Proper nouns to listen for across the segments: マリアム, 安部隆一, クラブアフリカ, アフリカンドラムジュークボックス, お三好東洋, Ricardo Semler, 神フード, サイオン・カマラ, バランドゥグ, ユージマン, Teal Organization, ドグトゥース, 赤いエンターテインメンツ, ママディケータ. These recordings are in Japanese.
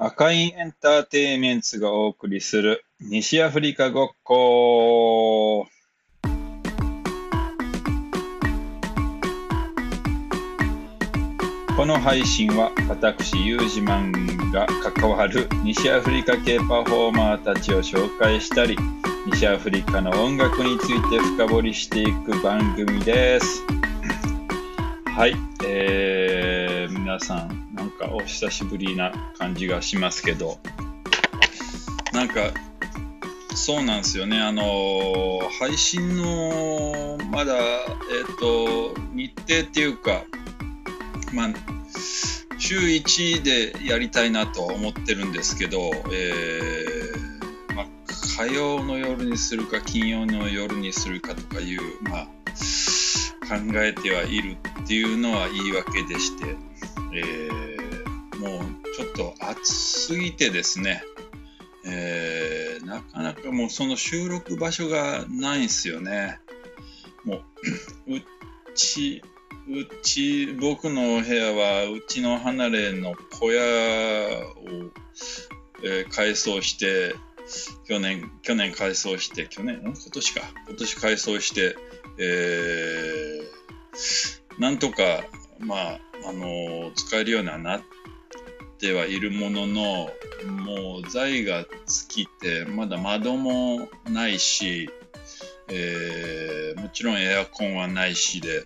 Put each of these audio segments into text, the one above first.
赤いエンターテインメンツがお送りする西アフリカごっこ。この配信は私ユージマンが関わる西アフリカ系パフォーマーたちを紹介したり、西アフリカの音楽について深掘りしていく番組です。はい、皆さんなんかお久しぶりな感じがしますけど、なんかそうなんですよね。配信のまだ日程っていうか、週1でやりたいなとは思ってるんですけど、火曜の夜にするか金曜の夜にするかとかいう、考えてはいるっていうのは言い訳でして、もうちょっと暑すぎてですね、なかなかもうその収録場所がないんですよね。もううち僕の部屋はうちの離れの小屋を、改装して去年改装して今年改装して、なんとか使えるようにはなってはいるものの、もう材が尽きてまだ窓もないし、もちろんエアコンはないしで、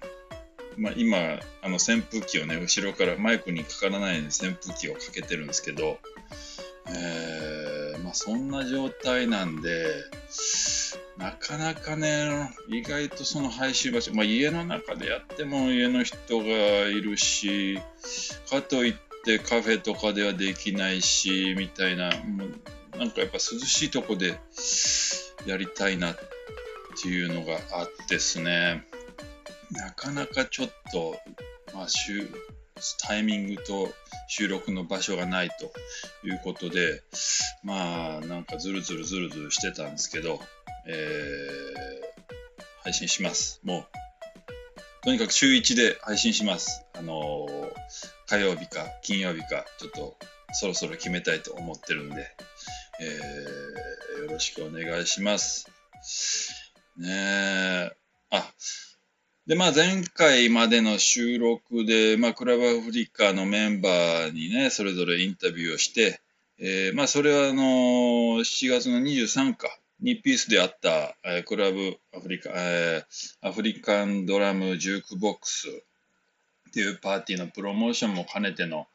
今扇風機をね、後ろからマイクにかからないように扇風機をかけてるんですけど、そんな状態なんで、なかなかね、意外とその配信場所、家の中でやっても家の人がいるし、かといってカフェとかではできないしみたいな、なんかやっぱ涼しいとこでやりたいなっていうのがあってですね、なかなかちょっと、タイミングと収録の場所がないということで、なんかずるずるしてたんですけど、配信します。もうとにかく週1で配信します。火曜日か金曜日かちょっとそろそろ決めたいと思ってるんで、よろしくお願いしますね。で前回までの収録で、クラブアフリカのメンバーにね、それぞれインタビューをして、それは7月の23日にピースであった、クラブアフリカ、アフリカンドラムジュークボックスっていうパーティーのプロモーションも兼ねての、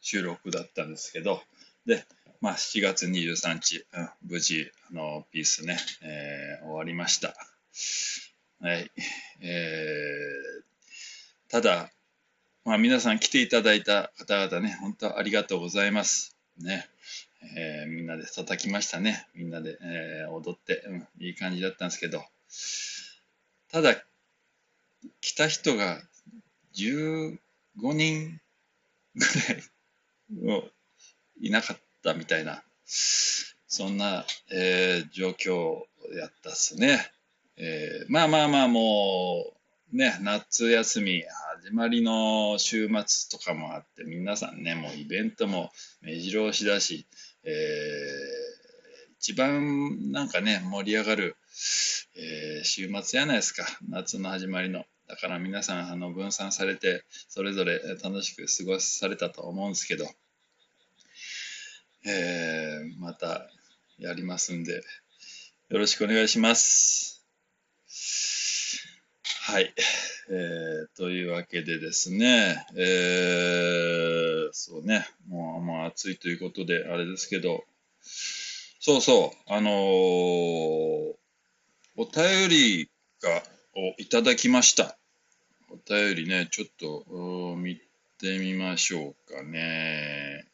収録だったんですけど、で、7月23日、無事、ピースね、終わりました。はい、ただ、皆さん来ていただいた方々ね、本当ありがとうございますね。みんなで叩きましたね。みんなで、踊って、いい感じだったんですけど、ただ来た人が15人ぐらいいなかったみたいな、そんな、状況やったっすね。もうね、夏休み始まりの週末とかもあって、皆さんね、もうイベントも目白押しだし、一番なんかね、盛り上がる、週末やないですか、夏の始まりの。だから皆さん分散されてそれぞれ楽しく過ごされたと思うんですけど、またやりますんでよろしくお願いします。はい、というわけでですね、そうね、もう暑いということであれですけど、お便りをいただきました。お便りね、ちょっと見てみましょうかね。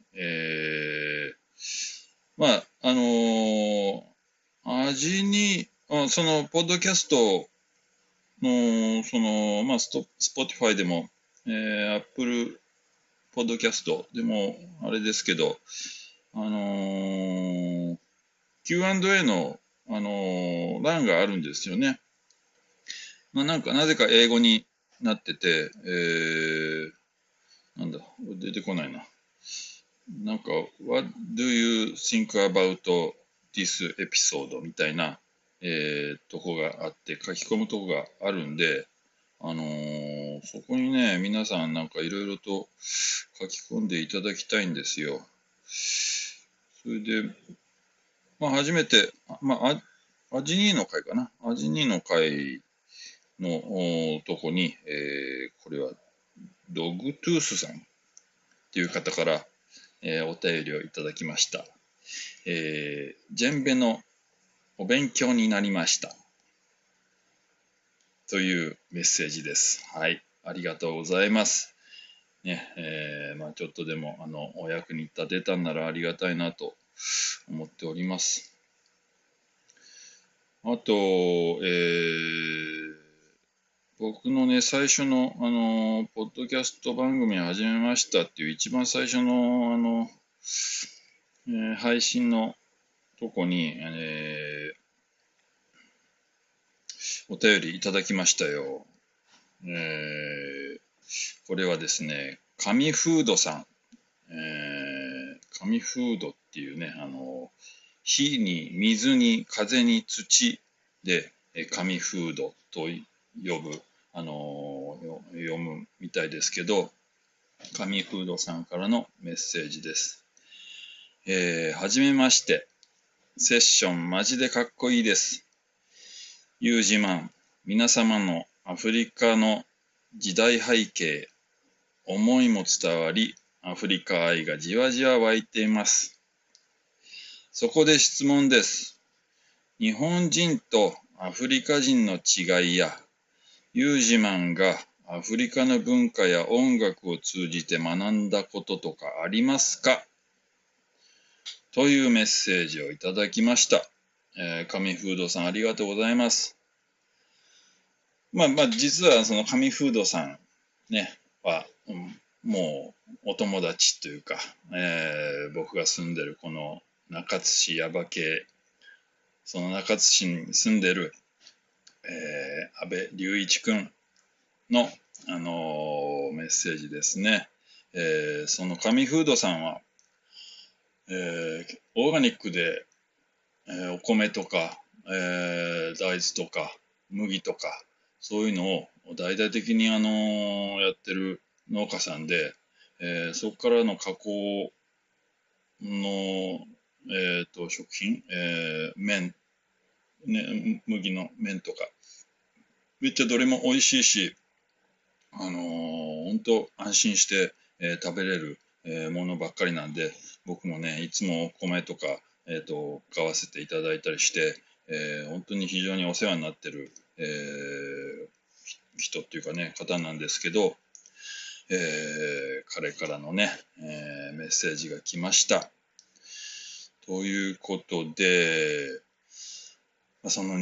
味に、そのポッドキャストのSpotify でも、Apple Podcast でもあれですけど、Q&A の、欄があるんですよね。なぜか英語になってて、出てこないな。なんか、What do you think about this episode? みたいな、とこがあって、書き込むとこがあるんで、そこにね、皆さんなんかいろいろと書き込んでいただきたいんですよ。それで、まあ、初めて、まあ、アジニーの会かな。アジニーの会のとこに、これはドグトゥースさんっていう方から、お便りをいただきました。ジェンベのお勉強になりました。というメッセージです。はい。ありがとうございます。ね、まあ、ちょっとでも、お役に立てたんならありがたいなと思っております。あと、僕のね、最初の、ポッドキャスト番組を始めましたっていう、一番最初の、配信のとこに、お便りいただきましたよ。これはですね、神フードさん。神フードっていうね、火に水に風に土で、神フードと呼ぶ、読むみたいですけど、神フードさんからのメッセージです。はじめまして。セッションマジでかっこいいです。ユージマン、皆様のアフリカの時代背景、思いも伝わり、アフリカ愛がじわじわ湧いています。そこで質問です。日本人とアフリカ人の違いや、ユージマンがアフリカの文化や音楽を通じて学んだこととかありますか？というメッセージをいただきました。神フードさんありがとうございます。まあ、実はその神フードさんね、は、もうお友達というか、僕が住んでるこの中津市耶馬渓、その中津市に住んでる、安部隆一くんの、メッセージですね。その神フードさんは、オーガニックで、お米とか、大豆とか麦とかそういうのを大々的に、やってる農家さんで、そこからの加工の、食品、麺、ね、麦の麺とかめっちゃどれも美味しいし、本当安心して、食べれる、ものばっかりなんで、僕もねいつもお米とか買わせていただいたりして、本当に非常にお世話になってる、人っていうかね、方なんですけど、彼からのね、メッセージが来ました。ということで、その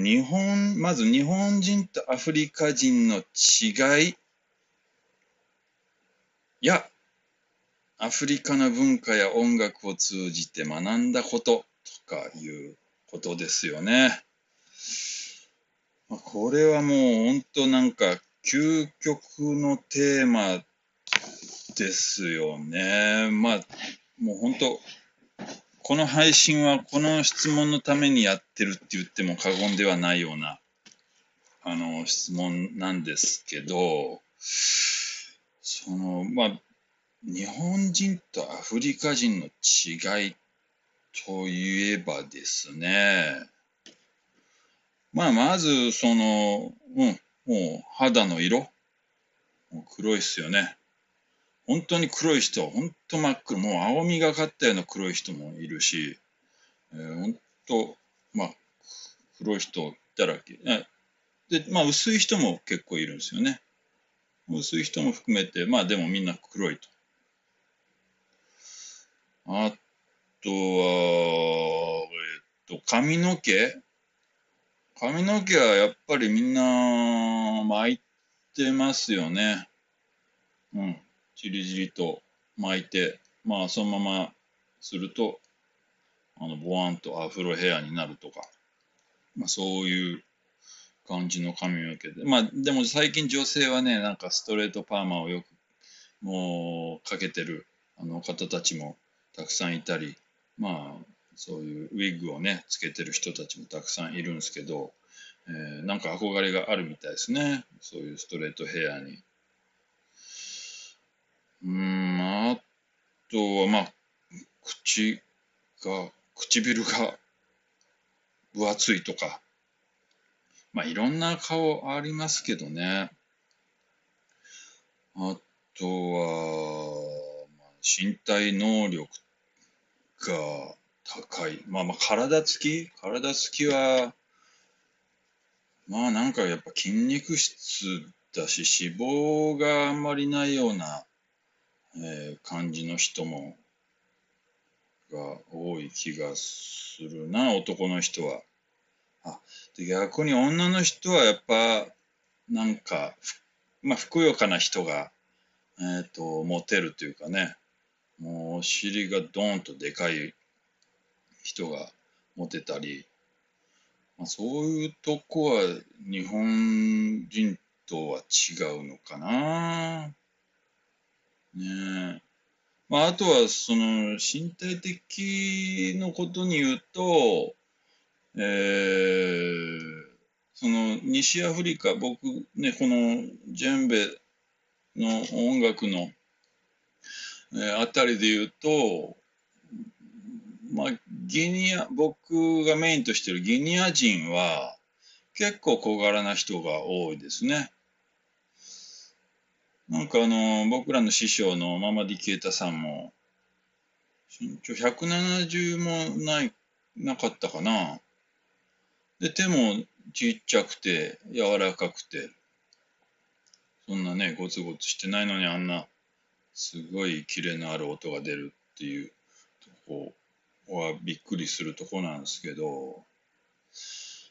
まず日本人とアフリカ人の違いや、アフリカの文化や音楽を通じて学んだこととかいうことですよね。これはもう本当なんか究極のテーマですよね。まあもう本当この配信はこの質問のためにやってるって言っても過言ではないような質問なんですけど、日本人とアフリカ人の違いといえばですね、まずその、もう肌の色、もう黒いっすよね。本当に黒い人、本当真っ黒、もう青みがかったような黒い人もいるし、本当、黒い人だらけで、薄い人も結構いるんですよね。薄い人も含めて、でもみんな黒いと。あとは、髪の毛。髪の毛はやっぱりみんな巻いてますよね。じりじりと巻いて、そのまますると、ボワンとアフロヘアになるとか、そういう感じの髪の毛で。でも最近女性はね、なんかストレートパーマをよく、もうかけてる、方たちも、たくさんいたり、まあそういうウィッグをねつけてる人たちもたくさんいるんですけど、なんか憧れがあるみたいですね、そういうストレートヘアに。あとはまあ唇が分厚いとか、まあいろんな顔ありますけどね。あとは、まあ、身体能力が高い。まあまあ体つきは、まあなんかやっぱ筋肉質だし、脂肪があんまりないような、感じの人も、が多い気がするな、男の人は。で逆に女の人はやっぱなんか、まあ、ふくよかな人が、モテるというかね、もうお尻がドーンとでかい人がモテたり、まあ、そういうとこは日本人とは違うのかな。ねえ。まあ、あとはその身体的のことに言うと、その西アフリカ、僕ね、このジェンベの音楽の、あたりで言うと、まあ、僕がメインとしてるギニア人は結構小柄な人が多いですね。なんか僕らの師匠のママディケータさんも、身長170もなかったかな。で、手もちっちゃくて、柔らかくて、そんなね、ゴツゴツしてないのにあんな、すごいキレのある音が出るっていうとこはびっくりするとこなんですけど、そ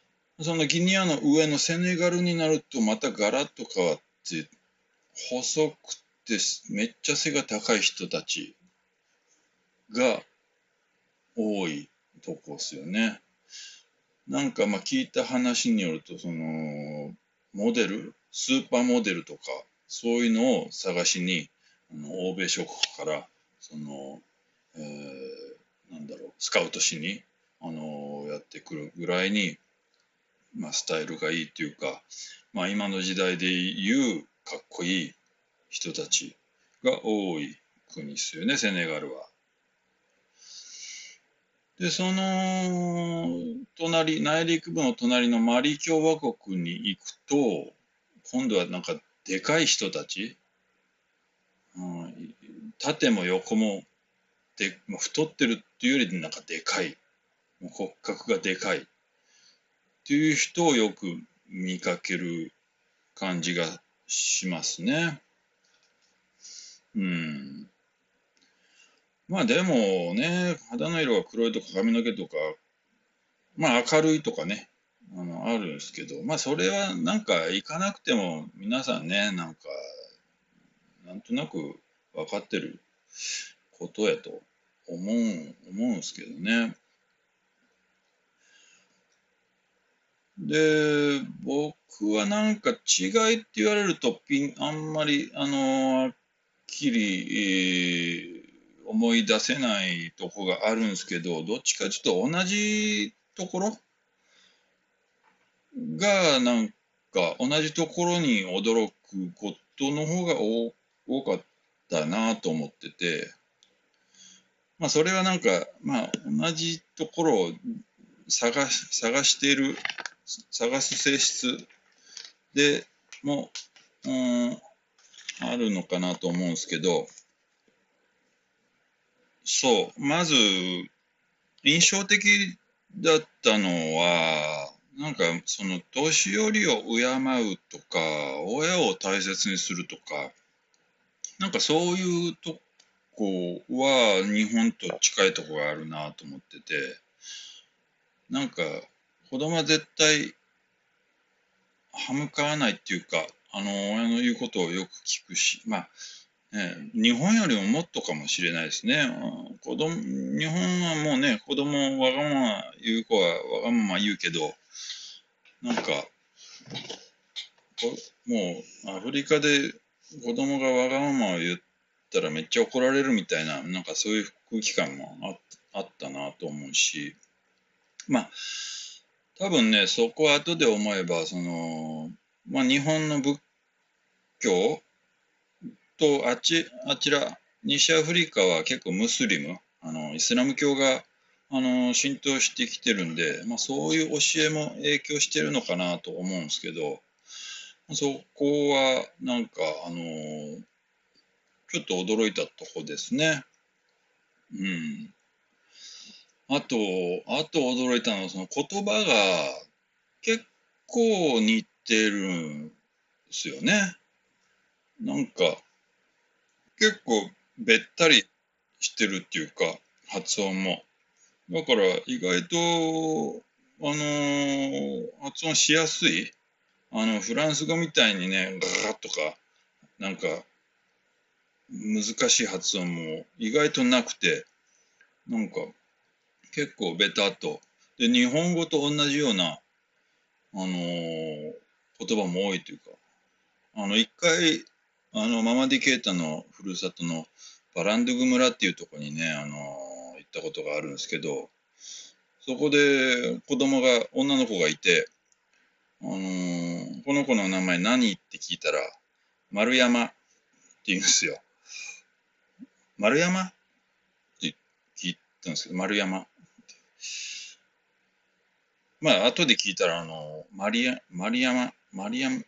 のギニアの上のセネガルになるとまたガラッと変わって、細くてめっちゃ背が高い人たちが多いとこですよね。なんかまあ聞いた話によると、そのモデル、スーパーモデルとかそういうのを探しに欧米諸国からその、スカウトしにやってくるぐらいに、まあ、スタイルがいいというか、まあ、今の時代でいうかっこいい人たちが多い国ですよね、セネガルは。で、その隣、内陸部の隣のマリ共和国に行くと、今度はなんかでかい人たち、縦も横もで、太ってるっていうよりなんかでかい、もう骨格がでかいっていう人をよく見かける感じがしますね。まあでもね、肌の色が黒いとか髪の毛とか、まあ明るいとかね、あるんですけど、まあそれはなんか行かなくても皆さんね、なんか、なんとなく分かってることやと思うんですけどね。で、僕はなんか違いって言われるとあんまり、はっきり思い出せないとこがあるんですけど、どっちかちょっと同じところが、なんか同じところに驚くことの方が多かったなと思ってて、まあそれはなんか、まあ同じところを探す性質でも、あるのかなと思うんですけど、そう、まず印象的だったのは、なんかその年寄りを敬うとか、親を大切にするとか、なんかそういうとこは日本と近いとこがあるなと思ってて、なんか子供は絶対歯向かわないっていうか、親の言うことをよく聞くし、まあ、日本よりももっとかもしれないですね。日本はもうね、子供わがまま言う子はわがまま言うけど、なんか、もうアフリカで子供がわがままを言っったらめっちゃ怒られるみたいな、なんかそういう空気感もあったなと思うし、まあ多分ね、そこは後で思えば、その、まあ、日本の仏教とあちら西アフリカは結構ムスリム、イスラム教が浸透してきてるんで、まあ、そういう教えも影響してるのかなと思うんですけど、そこはなんかちょっと驚いたとこですね。うん。あと驚いたのは、その言葉が結構似てるんですよね。なんか結構べったりしてるっていうか、発音も。だから意外と、発音しやすい。フランス語みたいにね、ガーとか、なんか、難しい発音も意外となくて、なんか、結構ベタっと。で、日本語と同じような、言葉も多いというか、一回、ママディケータのふるさとのバランドゥグ村っていうとこにね、行ったことがあるんですけど、そこで女の子がいて、この子の名前何って聞いたら、丸山って言うんですよ。丸山って聞いたんですけど、丸山って。まあ、後で聞いたら、マリアム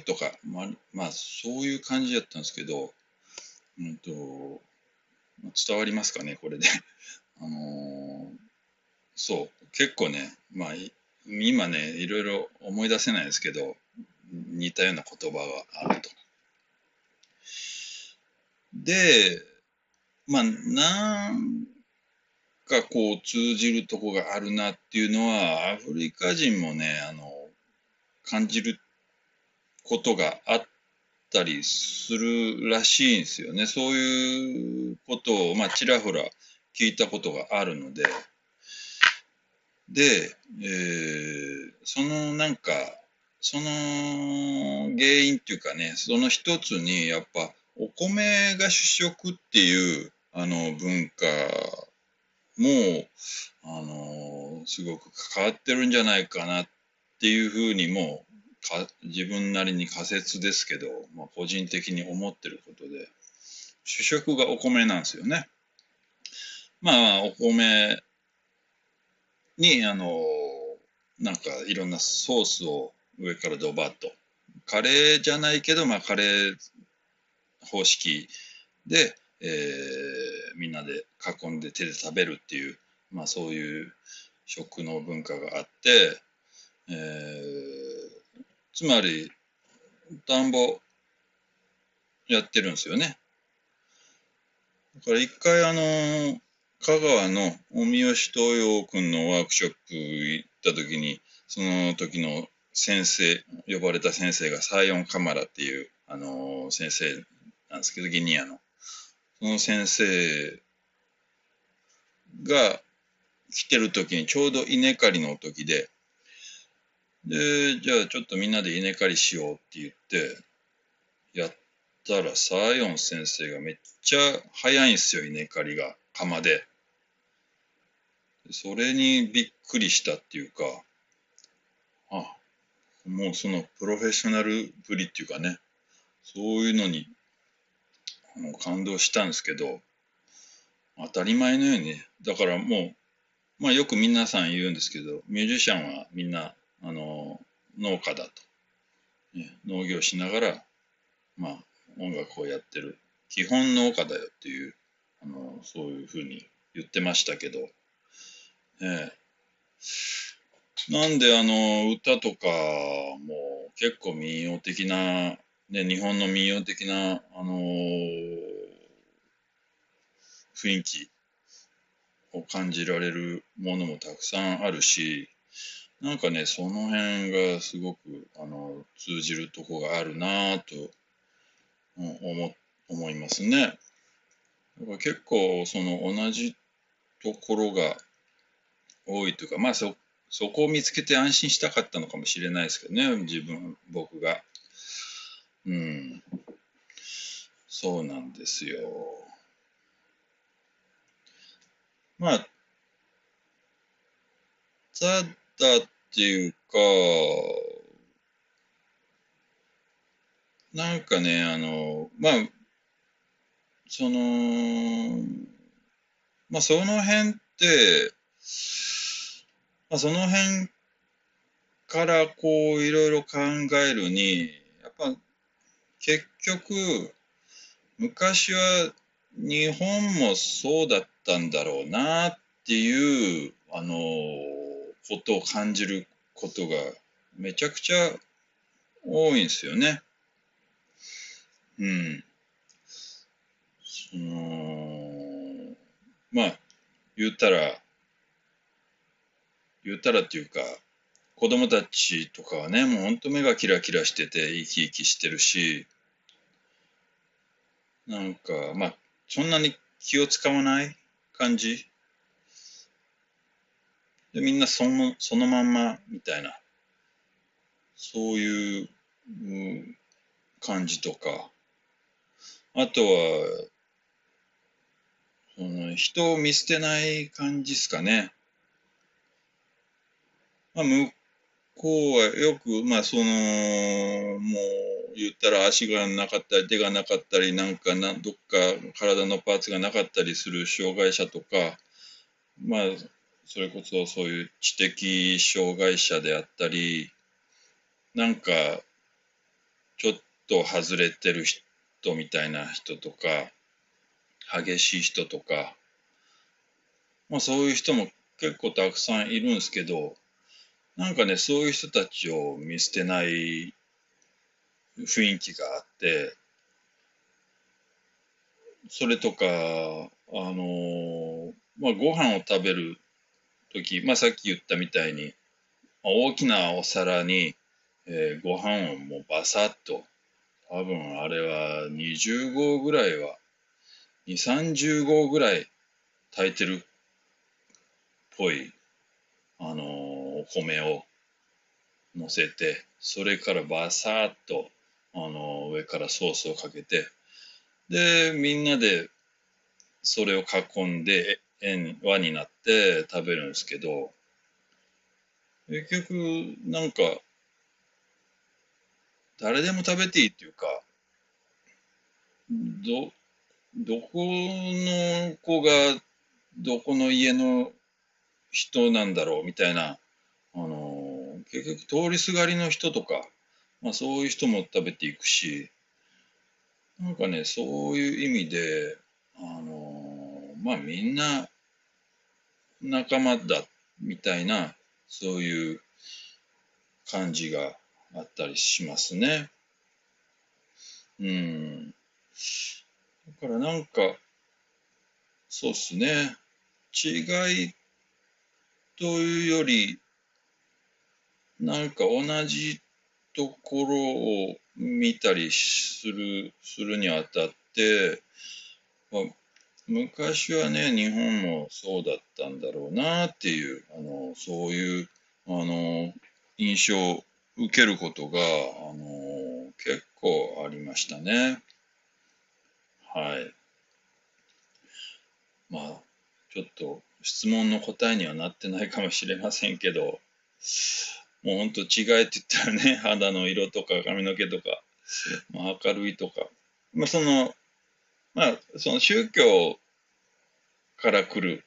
とか、まあ、そういう感じだったんですけど、伝わりますかね、これで。そう、結構ね、まあ、今ね、いろいろ思い出せないですけど、似たような言葉があると。で、まあ、なんかこう、通じるとこがあるなっていうのは、アフリカ人もね、感じることがあったりするらしいんですよね。そういうことを、まあ、ちらほら聞いたことがあるので。で、なんか、その原因っていうかね、その一つに、やっぱ、お米が主食っていう、文化も、すごく関わってるんじゃないかなっていうふうにも、自分なりに仮説ですけど、まあ、個人的に思ってることで、主食がお米なんですよね。まあ、お米に、なんかいろんなソースを上からドバッと、カレーじゃないけど、まあ、カレー方式で、みんなで囲んで手で食べるっていう、まあ、そういう食の文化があって、つまり、田んぼやってるんですよね。だから一回香川のお三好東洋君のワークショップ行った時に、その時の先生、呼ばれた先生がサイオン・カマラっていう、先生なんですけど、ギニアの。その先生が来てる時に、ちょうど稲刈りの時で、で、じゃあちょっとみんなで稲刈りしようって言って、やったらサーヨン先生がめっちゃ早いんですよ、稲刈りが、釜で。それにびっくりしたっていうか、あ、もうそのプロフェッショナルぶりっていうかね、そういうのに感動したんですけど、当たり前のように、だからもう、まあよく皆さん言うんですけど、ミュージシャンはみんな、農家だと、ね、農業しながら、まあ、音楽をやってる、基本農家だよっていう、そういうふうに言ってましたけど、なんで歌とかも結構民謡的な、ね、日本の民謡的な、雰囲気を感じられるものもたくさんあるし、なんかね、その辺がすごく通じるとこがあるなぁと、思いますね。結構その同じところが多いというか、まあそこを見つけて安心したかったのかもしれないですけどね、僕が。うん。そうなんですよ。まあ、ただっていうか、なんかね、その辺って、その辺からこういろいろ考えるに、やっぱ結局、昔は日本もそうだったんだろうなっていう、ことを感じることがめちゃくちゃ多いんですよね。うん。言ったらっていうか、子供たちとかはね、もうほんと目がキラキラしてて生き生きしてるし、なんかそんなに気を使わない感じで、みんなそのまんまみたいな、そういう感じとか、あとは人を見捨てない感じですかね。向こうはよく、もう言ったら足がなかったり手がなかったり、どっか体のパーツがなかったりする障害者とか、それこそそういう知的障害者であったり、ちょっと外れてる人みたいな人とか、激しい人とか、そういう人も結構たくさんいるんですけど、そういう人たちを見捨てない雰囲気があって、それとか、ご飯を食べるとき、さっき言ったみたいに、大きなお皿に、ご飯をもうバサッと、多分あれは20合ぐらいは、20、30合ぐらい炊いてるっぽい、お米を乗せて、それからバサーッと、上からソースをかけて、で、みんなでそれを囲んで、輪になって食べるんですけど、結局、誰でも食べていいっていうか、どこの子がどこの家の人なんだろうみたいな、結局通りすがりの人とか、そういう人も食べていくし、そういう意味で、みんな仲間だみたいな、そういう感じがあったりしますね。だからそうっすね、違いというより同じところを見たりするにあたって、昔はね、日本もそうだったんだろうなっていう、そういう印象を受けることが、結構ありましたね。はい。ちょっと質問の答えにはなってないかもしれませんけど、もうほんと違いって言ったらね、肌の色とか髪の毛とか、明るいとか、その宗教から来る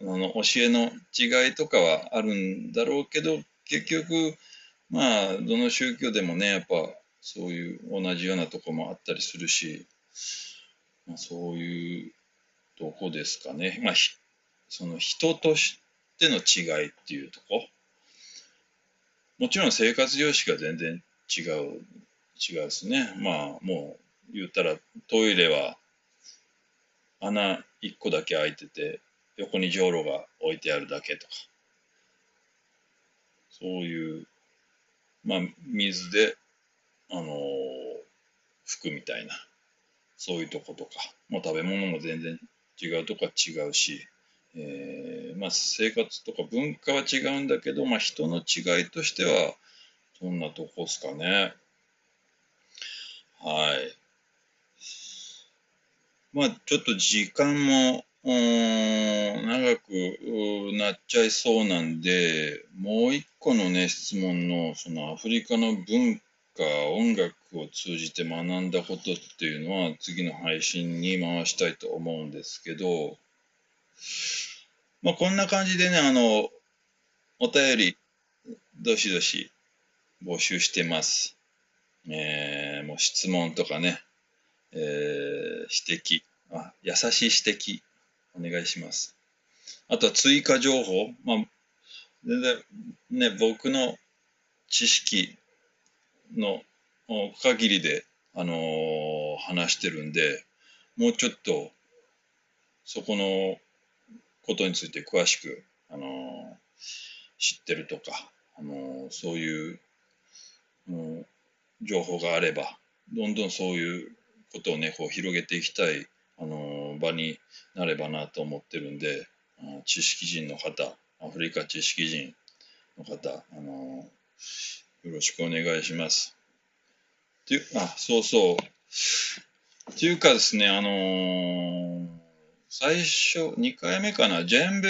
教えの違いとかはあるんだろうけど、結局、どの宗教でもね、やっぱそういう同じようなとこもあったりするし、そういうとこですかね。その人としての違いっていうとこ。もちろん生活様式が全然違うですね。もう言ったらトイレは穴1個だけ開いてて、横にじょうろが置いてあるだけとか。そういう、水で、拭くみたいな。そういうとことか、食べ物も全然違うとか違うし、生活とか文化は違うんだけど、人の違いとしては、そんなとこっすかね。はい。まあちょっと時間も長くなっちゃいそうなんで、もう一個のね質問の、そのアフリカの文化、音楽を通じて学んだことっていうのは次の配信に回したいと思うんですけど、まあこんな感じでね、お便りどしどし募集してます。もう質問とかね、指摘、優しい指摘お願いします。あとは追加情報、まあ全然ね僕の知識の限りで話してるんで、もうちょっとそこのことについて詳しく知ってるとか、そういう、情報があれば、どんどんそういうことをね、こう広げていきたい、場になればなと思ってるんで、知識人の方、アフリカ知識人の方、よろしくお願いします。そうそう。っていうかですね、最初、2回目かな、ジェン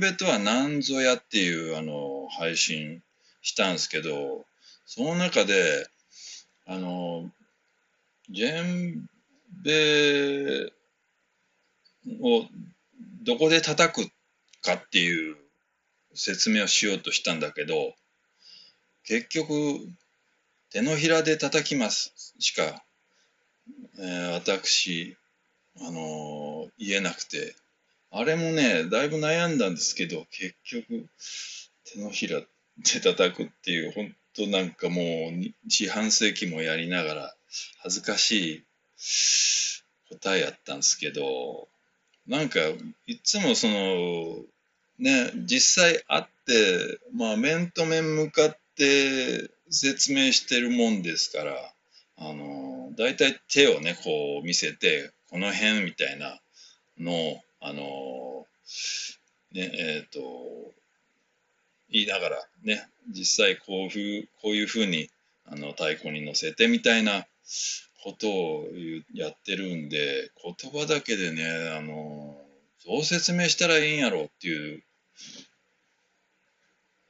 ベとは何ぞやっていう配信したんですけど、その中でジェンベをどこで叩くかっていう説明をしようとしたんだけど、結局手のひらで叩きますしか、私言えなくて。あれもね、だいぶ悩んだんですけど、結局、手のひらで叩くっていう、ほんとなんかもう、四半世紀もやりながら、恥ずかしい答えやったんですけど、なんか、いつもその、ね、実際会って、まあ、面と面向かって説明してるもんですから、だいたい手をね、こう見せて、この辺みたいなのを、言いながらね、実際こういうふうに太鼓に乗せてみたいなことをやってるんで、言葉だけでね、どう説明したらいいんやろうっていう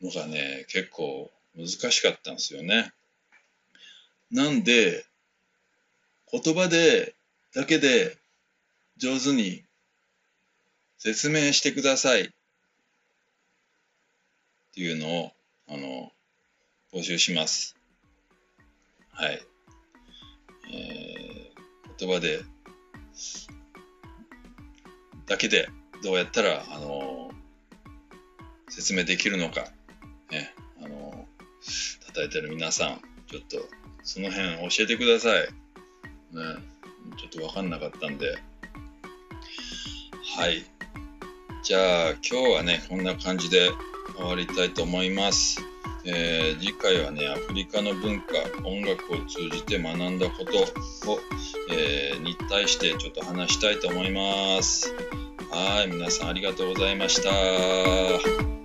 のがね、結構難しかったんですよね。なんで言葉でだけで上手に説明してくださいっていうのを募集します。はい。言葉でだけでどうやったら説明できるのかね、叩いてる皆さん、ちょっとその辺教えてください。ね、ちょっと分かんなかったんで、はい。じゃあ今日はね、こんな感じで終わりたいと思います。次回はね、アフリカの文化、音楽を通じて学んだことを、に対してちょっと話したいと思います。はい、皆さんありがとうございました。